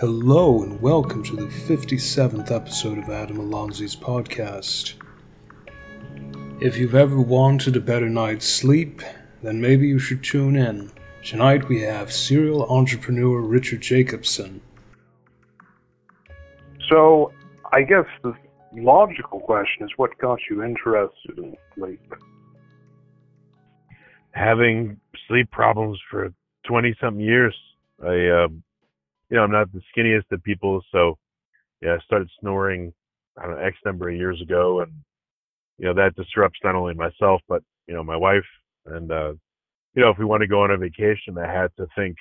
Hello and welcome to the 57th episode of Adam Alonzi's podcast. If you've ever wanted a better night's sleep, then maybe you should tune in. Tonight we have serial entrepreneur Richard Jacobson. So, I guess the logical question is, what got you interested in sleep? Having sleep problems for 20-something years, I'm not the skinniest of people, so yeah, I started snoring, X number of years ago, and that disrupts not only myself but my wife. And if we want to go on a vacation, I had to think,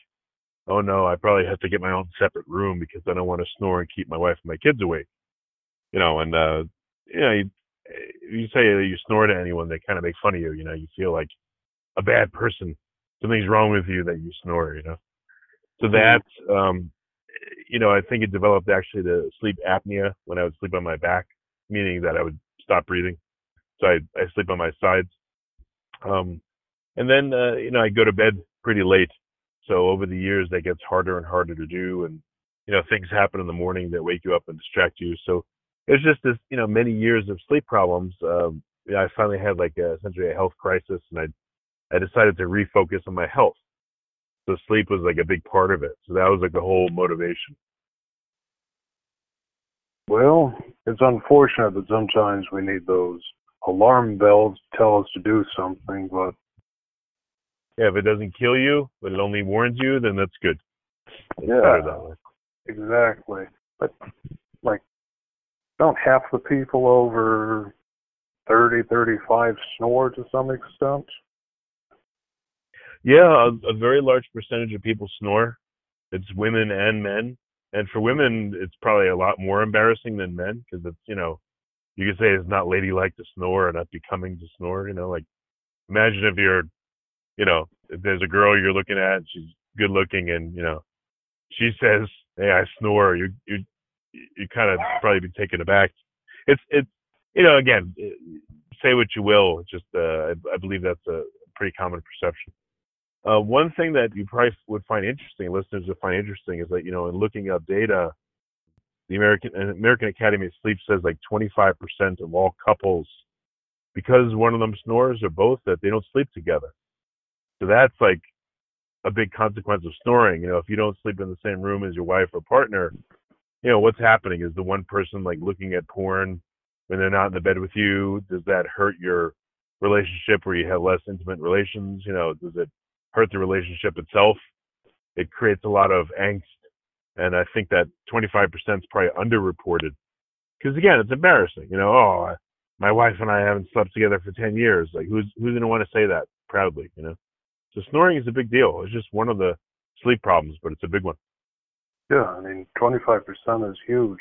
oh no, I probably have to get my own separate room because I don't want to snore and keep my wife and my kids awake. You say you snore to anyone, they kind of make fun of you. You feel like a bad person. Something's wrong with you that you snore. So that, I think it developed actually to sleep apnea when I would sleep on my back, meaning that I would stop breathing. So I sleep on my sides. And then I go to bed pretty late. So over the years, that gets harder and harder to do. And, things happen in the morning that wake you up and distract you. So it's just this, many years of sleep problems. I finally had essentially a health crisis, and I decided to refocus on my health. So sleep was a big part of it. So that was the whole motivation. Well, it's unfortunate that sometimes we need those alarm bells to tell us to do something, but... yeah, if it doesn't kill you, but it only warns you, then that's good. It's better that way. Exactly. But, don't half the people over 30, 35 snore to some extent? Yeah, a very large percentage of people snore. It's women and men. And for women, it's probably a lot more embarrassing than men because it's, you could say it's not ladylike to snore or not becoming to snore. Imagine if you're, if there's a girl you're looking at, she's good looking, and, she says, hey, I snore. You kind of probably be taken aback. It's again, say what you will. It's just, I believe that's a pretty common perception. One thing that you probably would find interesting, listeners would find interesting, is that, in looking up data, the American Academy of Sleep says 25% of all couples, because one of them snores or both, that they don't sleep together. So that's a big consequence of snoring. If you don't sleep in the same room as your wife or partner, what's happening is the one person looking at porn when they're not in the bed with you. Does that hurt your relationship where you have less intimate relations? Does it hurt the relationship itself? It creates a lot of angst, and I think that 25% is probably underreported because, again, it's embarrassing. My wife and I haven't slept together for 10 years. Who's going to want to say that proudly? So snoring is a big deal. It's just one of the sleep problems, but it's a big one. Yeah, 25% is huge.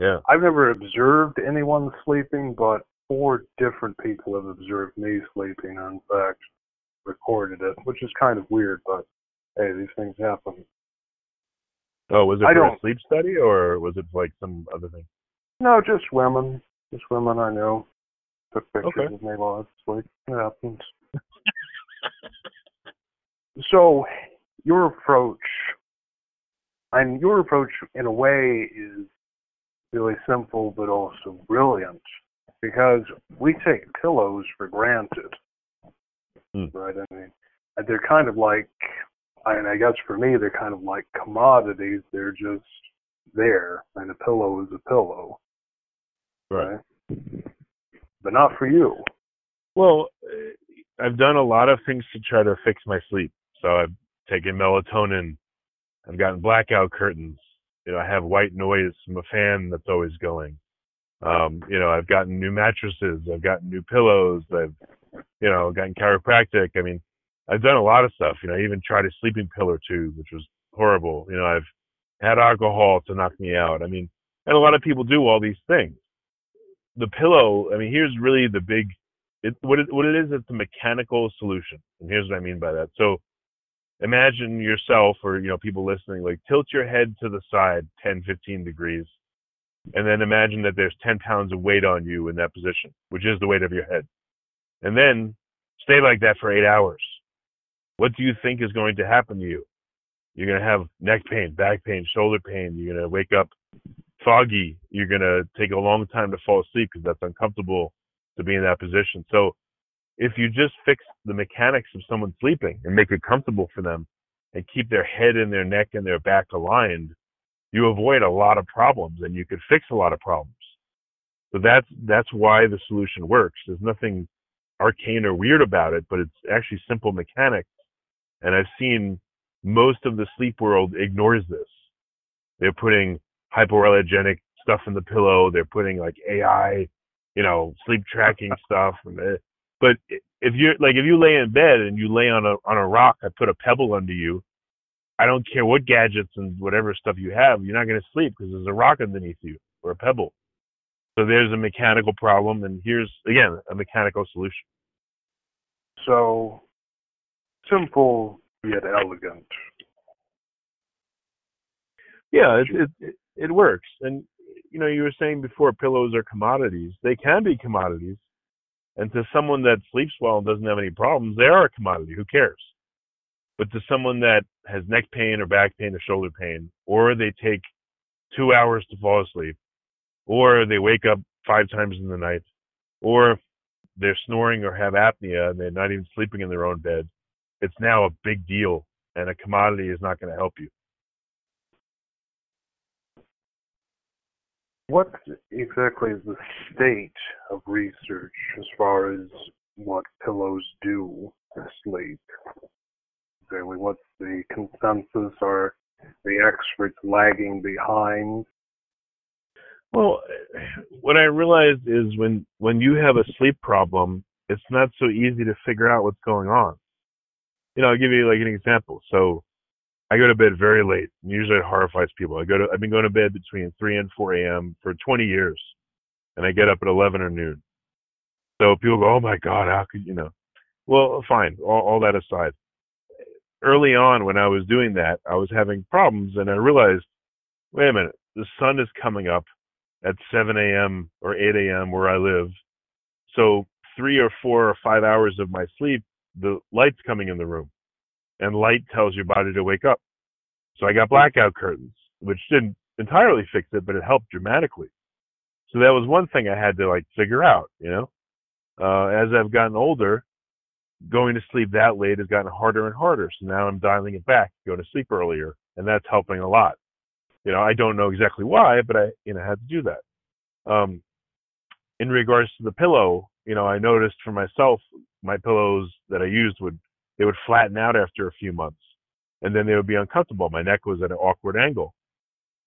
Yeah, I've never observed anyone sleeping, but 4 different people have observed me sleeping. In fact, recorded it, which is kind of weird, but hey, these things happen. Oh, was it a sleep study, or was it some other thing? No, just women I know took pictures of me while I was asleep. It happens. So your approach in a way is really simple but also brilliant, because we take pillows for granted. Right, they're kind of I guess for me, they're kind of like commodities. They're just there, and a pillow is a pillow. Right? But not for you. Well, I've done a lot of things to try to fix my sleep. So I've taken melatonin. I've gotten blackout curtains. I have white noise from a fan that's always going. I've gotten new mattresses. I've gotten new pillows. I've gotten chiropractic. I've done a lot of stuff. I even tried a sleeping pill or two, which was horrible. I've had alcohol to knock me out. And a lot of people do all these things. The pillow, here's really the big, it's a mechanical solution. And here's what I mean by that. So imagine yourself, or, people listening, tilt your head to the side 10, 15 degrees. And then imagine that there's 10 pounds of weight on you in that position, which is the weight of your head. And then stay like that for 8 hours. What do you think is going to happen to you? You're going to have neck pain, back pain, shoulder pain. You're going to wake up foggy. You're going to take a long time to fall asleep because that's uncomfortable to be in that position. So if you just fix the mechanics of someone sleeping and make it comfortable for them and keep their head and their neck and their back aligned, you avoid a lot of problems and you could fix a lot of problems. So that's why the solution works. There's nothing arcane or weird about it, but it's actually simple mechanics. And I've seen most of the sleep world ignores this. They're putting hypoallergenic stuff in the pillow. They're putting like AI, sleep tracking stuff. But if you lay in bed and you lay on a rock, I put a pebble under you. I don't care what gadgets and whatever stuff you have, you're not going to sleep because there's a rock underneath you or a pebble. So there's a mechanical problem, and here's, again, a mechanical solution. So simple yet elegant. Yeah, it works. And, you were saying before, pillows are commodities. They can be commodities. And to someone that sleeps well and doesn't have any problems, they are a commodity. Who cares? But to someone that has neck pain or back pain or shoulder pain, or they take 2 hours to fall asleep, or they wake up 5 times in the night, or they're snoring or have apnea and they're not even sleeping in their own bed, it's now a big deal, and a commodity is not going to help you. What exactly is the state of research as far as what pillows do to sleep? Exactly what's the consensus? Are the experts lagging behind? Well, what I realized is when you have a sleep problem, it's not so easy to figure out what's going on. I'll give you an example. So I go to bed very late. And usually it horrifies people. I've been going to bed between 3 and 4 a.m. for 20 years, and I get up at 11 or noon. So people go, oh, my God, how could ? Well, fine, all that aside. Early on when I was doing that, I was having problems, and I realized, wait a minute, the sun is coming up at 7 a.m. or 8 a.m. where I live. So 3 or 4 or 5 hours of my sleep, the light's coming in the room. And light tells your body to wake up. So I got blackout curtains, which didn't entirely fix it, but it helped dramatically. So that was one thing I had to figure out, As I've gotten older, going to sleep that late has gotten harder and harder. So now I'm dialing it back, go to sleep earlier, and that's helping a lot. I don't know exactly why, but I, had to do that. In regards to the pillow, I noticed for myself, my pillows that I used would flatten out after a few months, and then they would be uncomfortable. My neck was at an awkward angle.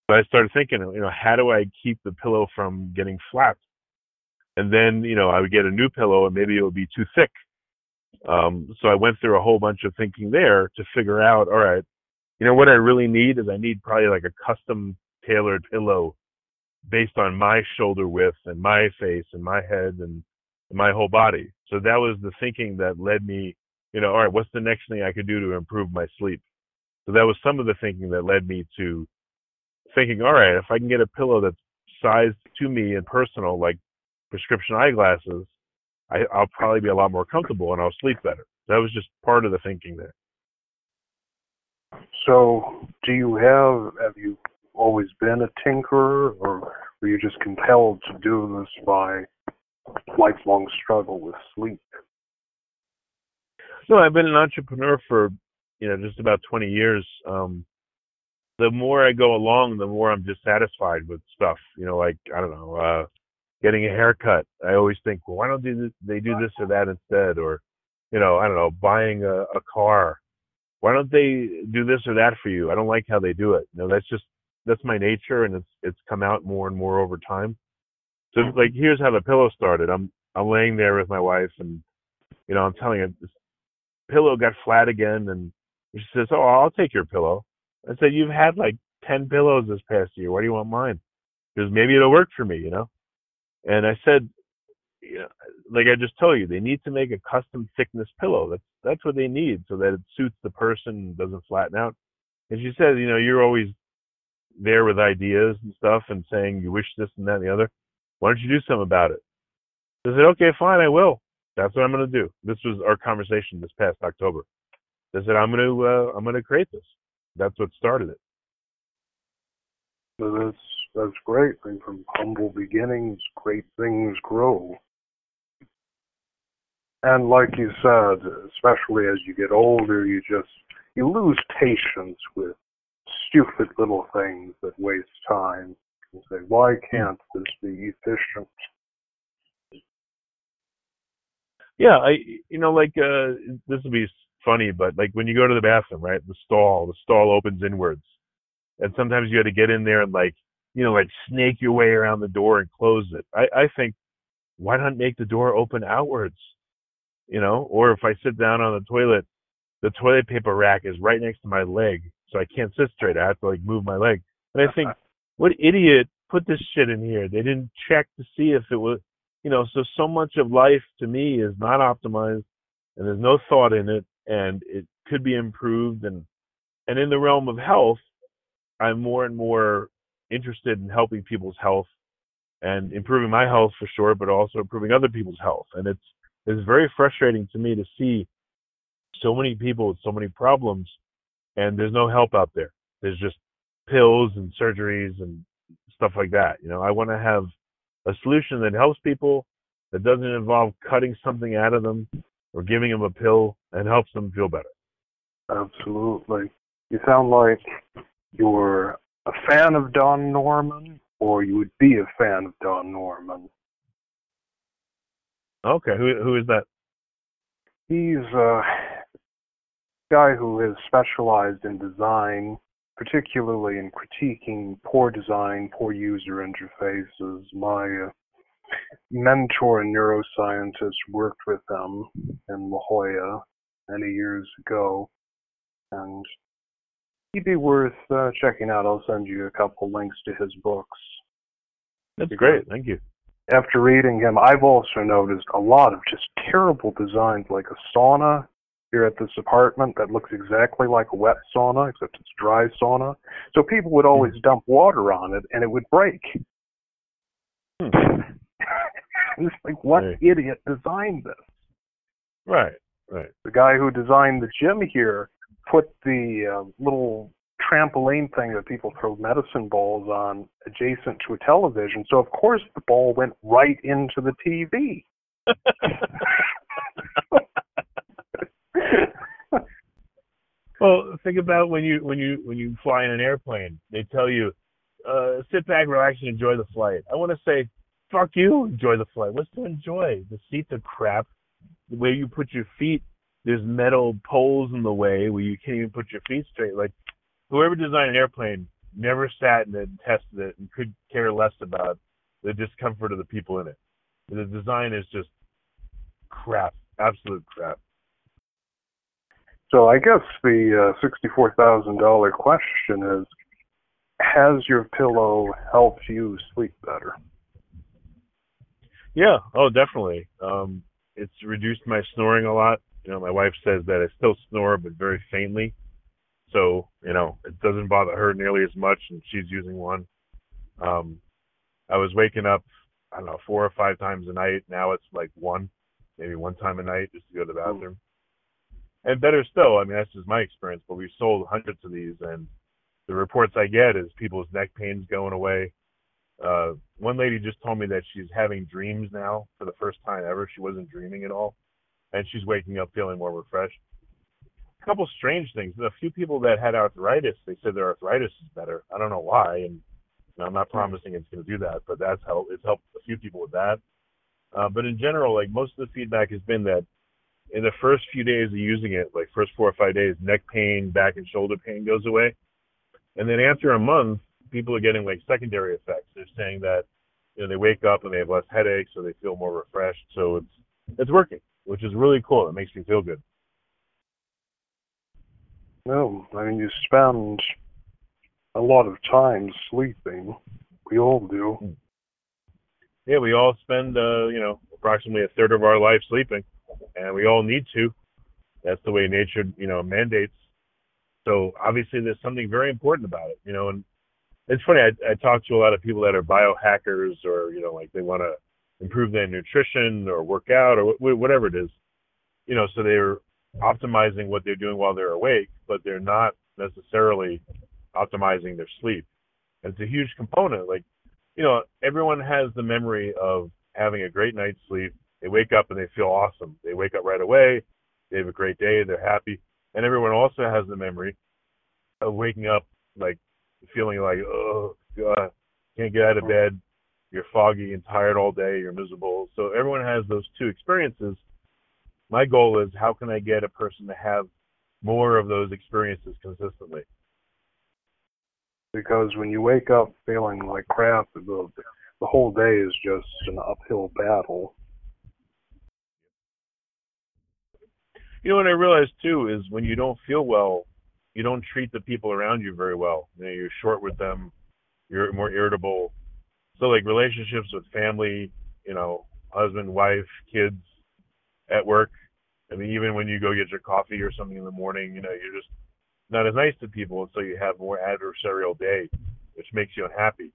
So I started thinking, how do I keep the pillow from getting flat? And then, I would get a new pillow and maybe it would be too thick. So I went through a whole bunch of thinking there to figure out, all right, what I really need is I need probably a custom tailored pillow based on my shoulder width and my face and my head and my whole body. So that was the thinking that led me, all right, what's the next thing I could do to improve my sleep? So that was some of the thinking that led me to thinking, all right, if I can get a pillow that's sized to me and personal, like prescription eyeglasses, I'll probably be a lot more comfortable and I'll sleep better. That was just part of the thinking there. So have you always been a tinkerer, or were you just compelled to do this by lifelong struggle with sleep? No, I've been an entrepreneur for, just about 20 years. The more I go along, the more I'm dissatisfied with stuff, I don't know, getting a haircut. I always think, well, why don't they do this or that instead? Or, I don't know, buying a car. Why don't they do this or that for you? I don't like how they do it. That's my nature, and it's come out more and more over time. So here's how the pillow started. I'm laying there with my wife, and I'm telling her this pillow got flat again, and she says, "Oh, I'll take your pillow." I said, "You've had 10 pillows this past year. Why do you want mine?" She goes, "Maybe it'll work for me, And I said, I just told you, they need to make a custom thickness pillow. That's what they need, so that it suits the person and doesn't flatten out. And she says, you're always there with ideas and stuff and saying you wish this and that and the other. Why don't you do something about it? I said, okay, fine, I will. That's what I'm going to do. This was our conversation this past October. I said, I'm going to create this. That's what started it. So that's great. And from humble beginnings, great things grow. And like you said, especially as you get older, you lose patience with stupid little things that waste time. You say, why can't this be efficient? Yeah, this will be funny, but like when you go to the bathroom, right? The stall opens inwards, and sometimes you had to get in there and like snake your way around the door and close it. I think, why not make the door open outwards? Or if I sit down on the toilet paper rack is right next to my leg, so I can't sit straight. I have to move my leg, and I think, what idiot put this shit in here? They didn't check to see if it was. So much of life to me is not optimized, and there's no thought in it, and it could be improved. And in the realm of health, I'm more and more interested in helping people's health and improving my health for sure, but also improving other people's health. And it's very frustrating to me to see so many people with so many problems, and there's no help out there. There's just pills and surgeries and stuff like that. I want to have a solution that helps people, that doesn't involve cutting something out of them or giving them a pill, and helps them feel better. Absolutely. You sound like you're a fan of Don Norman, or you would be a fan of Don Norman. Okay, who is that? He's a guy who has specialized in design, particularly in critiquing poor design, poor user interfaces. My mentor and neuroscientist worked with them in La Jolla many years ago, and he'd be worth checking out. I'll send you a couple links to his books. That's great. Thank you. After reading him, I've also noticed a lot of just terrible designs, like a sauna here at this apartment that looks exactly like a wet sauna, except it's dry sauna. So people would always dump water on it, and it would break. It's like, what idiot designed this? Right. The guy who designed the gym here put the little trampoline thing that people throw medicine balls on adjacent to a television, so of course the ball went right into the TV. Well, think about when you fly in an airplane. They tell you, sit back, relax, and enjoy the flight. I want to say, fuck you, enjoy the flight. What's to enjoy? The seat's a crap. The way you put your feet, there's metal poles in the way where you can't even put your feet straight. Like, whoever designed an airplane never sat in it and tested it and could care less about the discomfort of the people in it. The design is just crap, absolute crap. So I guess the $64,000 question is, has your pillow helped you sleep better? Yeah, definitely. It's reduced my snoring a lot. My wife says that I still snore, but very faintly. So, it doesn't bother her nearly as much, and she's using one. I was waking up, I don't know, 4 or 5 times a night. Now it's like maybe one time a night just to go to the bathroom. And better still, that's just my experience, but we've sold hundreds of these, and the reports I get is people's neck pain's going away. One lady just told me that she's having dreams now for the first time ever. She wasn't dreaming at all, and she's waking up feeling more refreshed. A couple strange things. A few people that had arthritis, they said their arthritis is better. I don't know why, and I'm not promising it's going to do that, but that's how it's helped a few people with that. But in general, most of the feedback has been that in the first few days of using it, first 4 or 5 days, neck pain, back and shoulder pain goes away. And then after a month, people are getting secondary effects. They're saying that, they wake up and they have less headaches, so they feel more refreshed. So it's working, which is really cool. It makes me feel good. No, you spend a lot of time sleeping. We all do. Yeah, we all spend, approximately a third of our life sleeping. And we all need to. That's the way nature, mandates. So obviously there's something very important about it, And it's funny, I talk to a lot of people that are biohackers or, they want to improve their nutrition or work out or whatever it is. So they're optimizing what they're doing while they're awake, but they're not necessarily optimizing their sleep. And it's a huge component. Like, you know, everyone has the memory of having a great night's sleep. They wake up and they feel awesome. They wake up right away. They have a great day. They're happy. And everyone also has the memory of waking up, like, feeling like, oh, God, can't get out of bed. You're foggy and tired all day. You're miserable. So everyone has those two experiences. My goal is, how can I get a person to have more of those experiences consistently? Because when you wake up feeling like crap, the whole day is just an uphill battle. You know what I realized too is when you don't feel well, you don't treat the people around you very well. You know, you're short with them. You're more irritable. So like relationships with family, you know, husband, wife, kids, at work. I mean, even when you go get your coffee or something in the morning, you know, you're just not as nice to people. So you have more adversarial day, which makes you unhappy.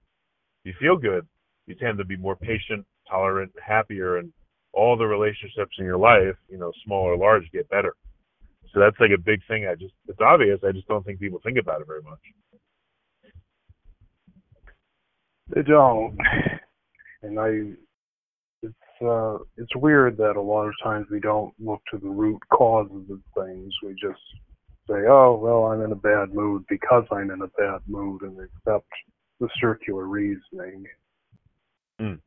If you feel good, you tend to be more patient, tolerant, happier, and all the relationships in your life, you know, small or large, get better. So that's like a big thing. It's obvious. I just don't think people think about it very much. They don't. And it's weird that a lot of times we don't look to the root causes of things. We just say, oh, well, I'm in a bad mood because I'm in a bad mood, and accept the circular reasoning. Mm.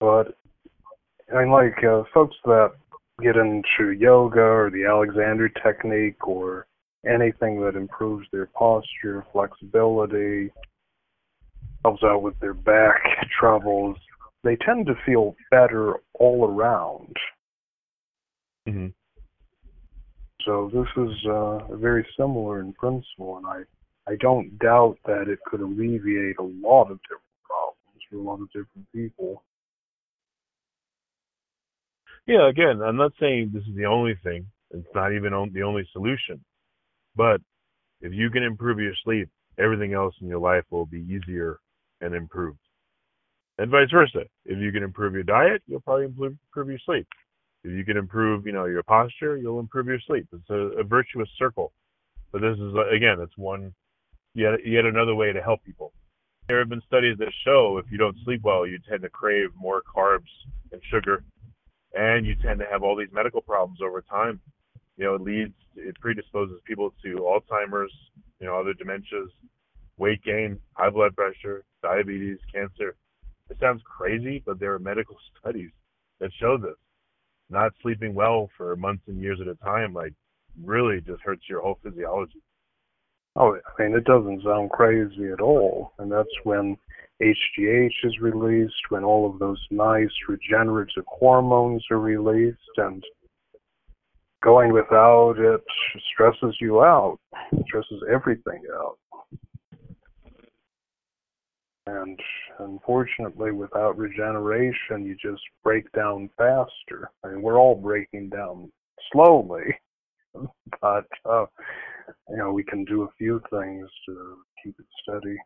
But, I mean, like folks that get into yoga or the Alexander technique or anything that improves their posture, flexibility, helps out with their back troubles, they tend to feel better all around. Mm-hmm. So this is very similar in principle, and I don't doubt that it could alleviate a lot of different problems for a lot of different people. Yeah, again, I'm not saying this is the only thing. It's not even the only solution. But if you can improve your sleep, everything else in your life will be easier and improved. And vice versa. If you can improve your diet, you'll probably improve your sleep. If you can improve, you know, your posture, you'll improve your sleep. It's a virtuous circle. But this is, again, it's one yet another way to help people. There have been studies that show if you don't sleep well, you tend to crave more carbs and sugar. And you tend to have all these medical problems over time. You know, it predisposes people to Alzheimer's, you know, other dementias, weight gain, high blood pressure, diabetes, cancer. It sounds crazy, but there are medical studies that show this. Not sleeping well for months and years at a time, like, really just hurts your whole physiology. Oh, I mean, it doesn't sound crazy at all. And that's when HGH is released, when all of those nice regenerative hormones are released, and going without it stresses you out, stresses everything out. And unfortunately, without regeneration, you just break down faster. I mean, we're all breaking down slowly, but you know, we can do a few things to keep it steady.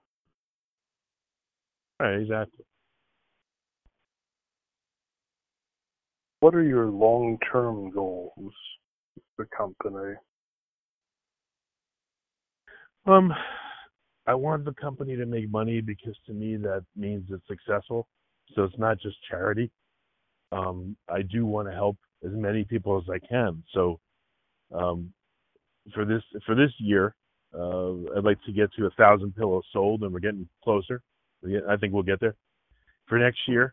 Right, exactly. What are your long-term goals with the company? I want the company to make money because to me that means it's successful. So it's not just charity. I do want to help as many people as I can. So for this year, I'd like to get to 1,000 pillows sold, and we're getting closer. I think we'll get there. For next year,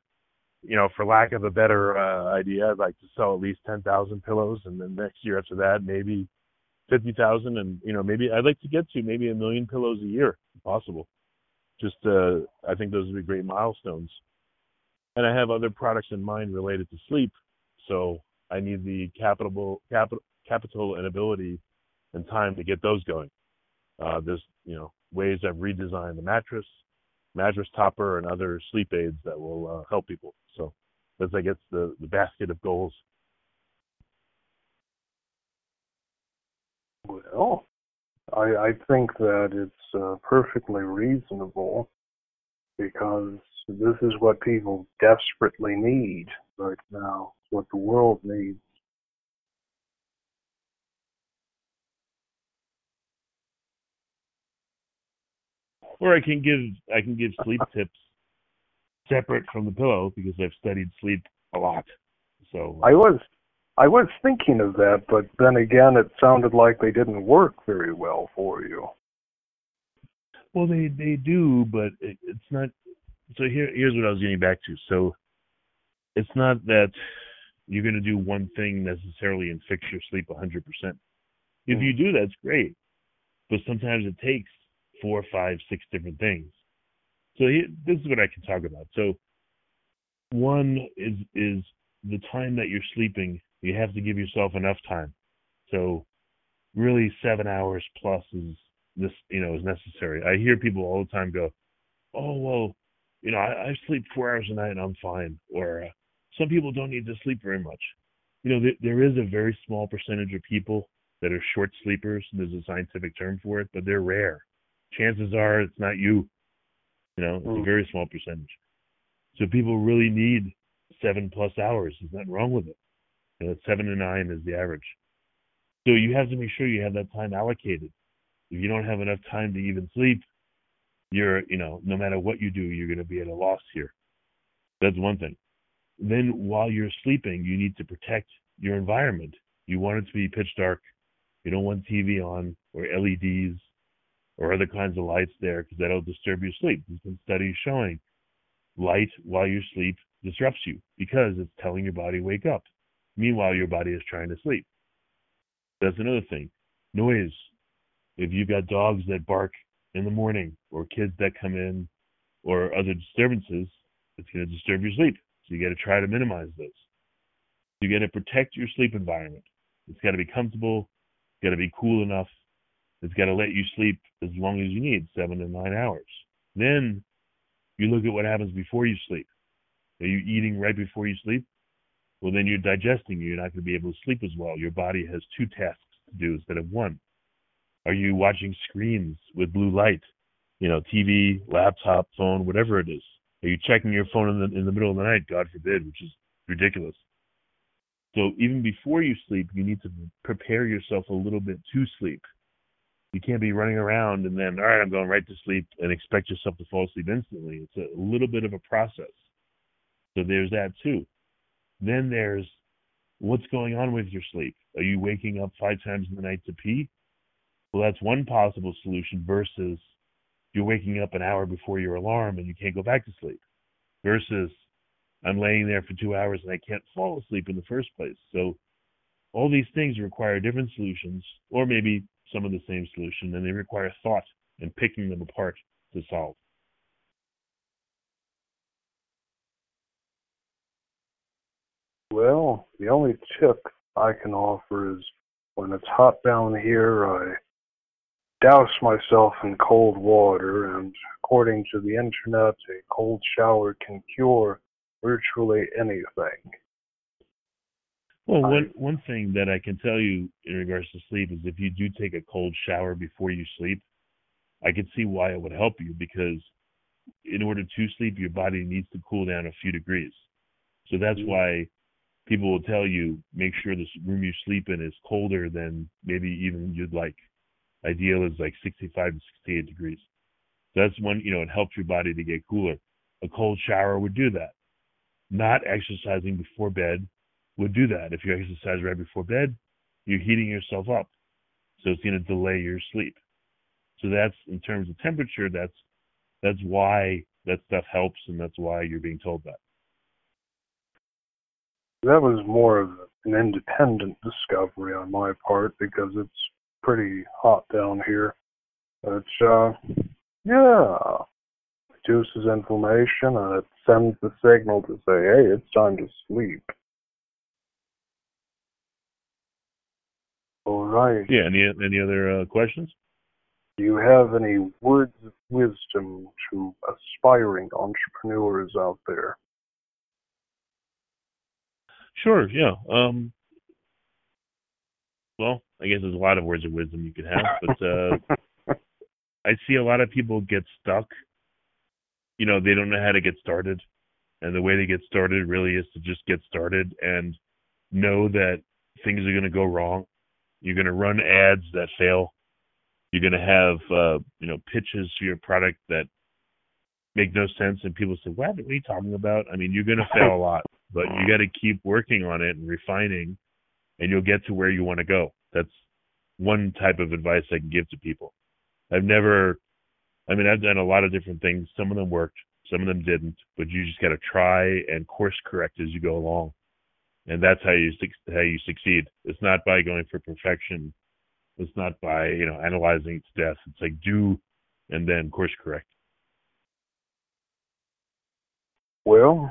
you know, for lack of a better idea, I'd like to sell at least 10,000 pillows, and then next year after that, maybe 50,000, and, you know, maybe I'd like to get to maybe 1 million pillows a year, if possible. Just, I think those would be great milestones. And I have other products in mind related to sleep, so I need the capital and ability and time to get those going. There's, you know, ways I've redesigned the mattress topper, and other sleep aids that will help people. So that's, I guess, the basket of goals. Well, I think that it's perfectly reasonable, because this is what people desperately need right now, what the world needs. Or I can give sleep tips separate from the pillow because I've studied sleep a lot. So I was thinking of that, but then again, it sounded like they didn't work very well for you. Well, they do, but it's not. So here's what I was getting back to. So it's not that you're going to do one thing necessarily and fix your sleep 100%. If you do, that's great. But sometimes it takes 4, 5, 6 different things. So this is what I can talk about. So one is the time that you're sleeping, you have to give yourself enough time. So really 7 hours plus is necessary. I hear people all the time go, oh, well, I sleep 4 hours a night and I'm fine. Or some people don't need to sleep very much. There is a very small percentage of people that are short sleepers. There's a scientific term for it, but they're rare. Chances are it's not you. It's a very small percentage. So people really need 7+ hours. There's nothing wrong with it. 7 to 9 is the average. So you have to make sure you have that time allocated. If you don't have enough time to even sleep, you're no matter what you do, you're going to be at a loss here. That's one thing. Then while you're sleeping, you need to protect your environment. You want it to be pitch dark. You don't want TV on or LEDs or other kinds of lights there because that'll disturb your sleep. There's been studies showing light while you sleep disrupts you because it's telling your body, wake up. Meanwhile, your body is trying to sleep. That's another thing. Noise. If you've got dogs that bark in the morning or kids that come in or other disturbances, it's going to disturb your sleep. So you got to try to minimize those. You got to protect your sleep environment. It's got to be comfortable. It's got to be cool enough. It's got to let you sleep as long as you need, 7 to 9 hours. Then you look at what happens before you sleep. Are you eating right before you sleep? Well, then you're digesting. You're not going to be able to sleep as well. Your body has 2 tasks to do instead of 1. Are you watching screens with blue light? TV, laptop, phone, whatever it is. Are you checking your phone in the middle of the night? God forbid, which is ridiculous. So even before you sleep, you need to prepare yourself a little bit to sleep. You can't be running around and then, all right, I'm going right to sleep and expect yourself to fall asleep instantly. It's a little bit of a process. So there's that too. Then there's what's going on with your sleep. Are you waking up 5 times in the night to pee? Well, that's one possible solution versus you're waking up an hour before your alarm and you can't go back to sleep versus I'm laying there for 2 hours and I can't fall asleep in the first place. So all these things require different solutions or maybe some of the same solution, and they require thought and picking them apart to solve. Well, the only tip I can offer is when it's hot down here, I douse myself in cold water, and according to the internet, a cold shower can cure virtually anything. Well, one thing that I can tell you in regards to sleep is if you do take a cold shower before you sleep, I can see why it would help you because in order to sleep, your body needs to cool down a few degrees. So that's why people will tell you, make sure this room you sleep in is colder than maybe even you'd like. Ideal is like 65 to 68 degrees. So that's one, it helps your body to get cooler. A cold shower would do that. Not exercising before bed would do that. If you exercise right before bed, you're heating yourself up. So it's going to delay your sleep. So that's, in terms of temperature, that's why that stuff helps and that's why you're being told that. That was more of an independent discovery on my part because it's pretty hot down here. It's, reduces inflammation and it sends the signal to say, hey, it's time to sleep. All right. Yeah, any other questions? Do you have any words of wisdom to aspiring entrepreneurs out there? Sure, yeah. Well, I guess there's a lot of words of wisdom you could have, but I see a lot of people get stuck. They don't know how to get started, and the way they get started really is to just get started and know that things are going to go wrong. You're going to run ads that fail. You're going to have, pitches to your product that make no sense, and people say, what are you talking about? I mean, you're going to fail a lot, but you got to keep working on it and refining, and you'll get to where you want to go. That's one type of advice I can give to people. I've done a lot of different things. Some of them worked, some of them didn't, but you just got to try and course correct as you go along. And that's how you succeed. It's not by going for perfection. It's not by, analyzing it to death. It's like do and then course correct. Well,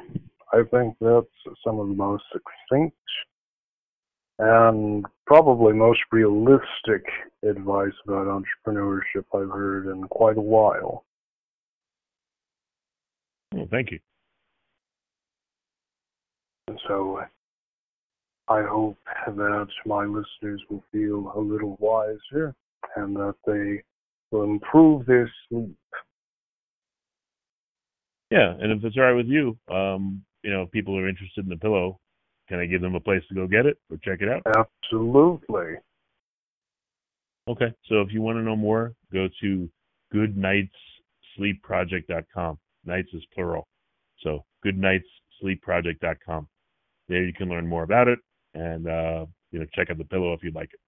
I think that's some of the most succinct and probably most realistic advice about entrepreneurship I've heard in quite a while. Well, thank you. So I hope that my listeners will feel a little wiser and that they will improve their sleep. Yeah, and if it's all right with you, if people are interested in the pillow, can I give them a place to go get it or check it out? Absolutely. Okay, so if you want to know more, go to goodnightsleepproject.com. Nights is plural. So goodnightsleepproject.com. There you can learn more about it and check out the pillow if you'd like it.